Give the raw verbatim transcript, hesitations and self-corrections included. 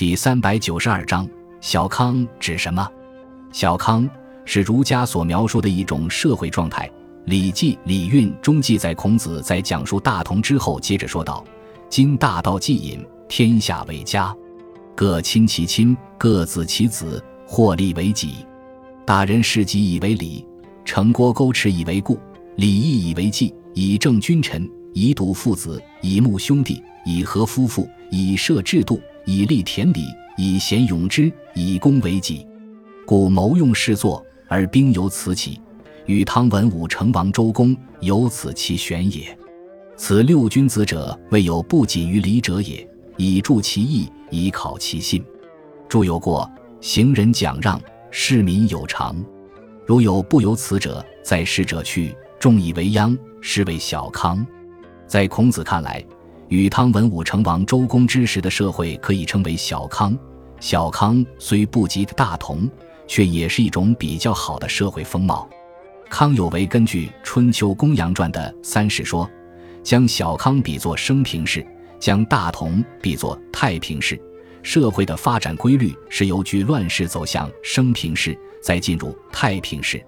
第三百九十二章，小康指什么？小康是儒家所描述的一种社会状态。《礼记·礼运》中记载，孔子在讲述大同之后，接着说道：“今大道既隐，天下为家，各亲其亲，各子其子，或利为己。大人事己以为礼，城郭沟池以为固，礼义以为纪，以正君臣，以笃父子，以睦兄弟，以和夫妇，以社制度。”以立田礼，以贤咏之，以公为己，故谋用事作，而兵由此起，与汤文武成王周公由此其玄也。此六君子者，未有不谨于礼者也，以助其义，以考其信。著有过，行人讲让，市民有常。如有不由此者，在世者去，众以为殃，是谓小康。在孔子看来，与汤文武成王周公之时的社会可以称为小康。小康虽不及大同，却也是一种比较好的社会风貌。康有为根据《春秋公羊传》的三世说，将小康比作升平氏，将大同比作太平氏。社会的发展规律是由据乱世走向升平氏，再进入太平氏。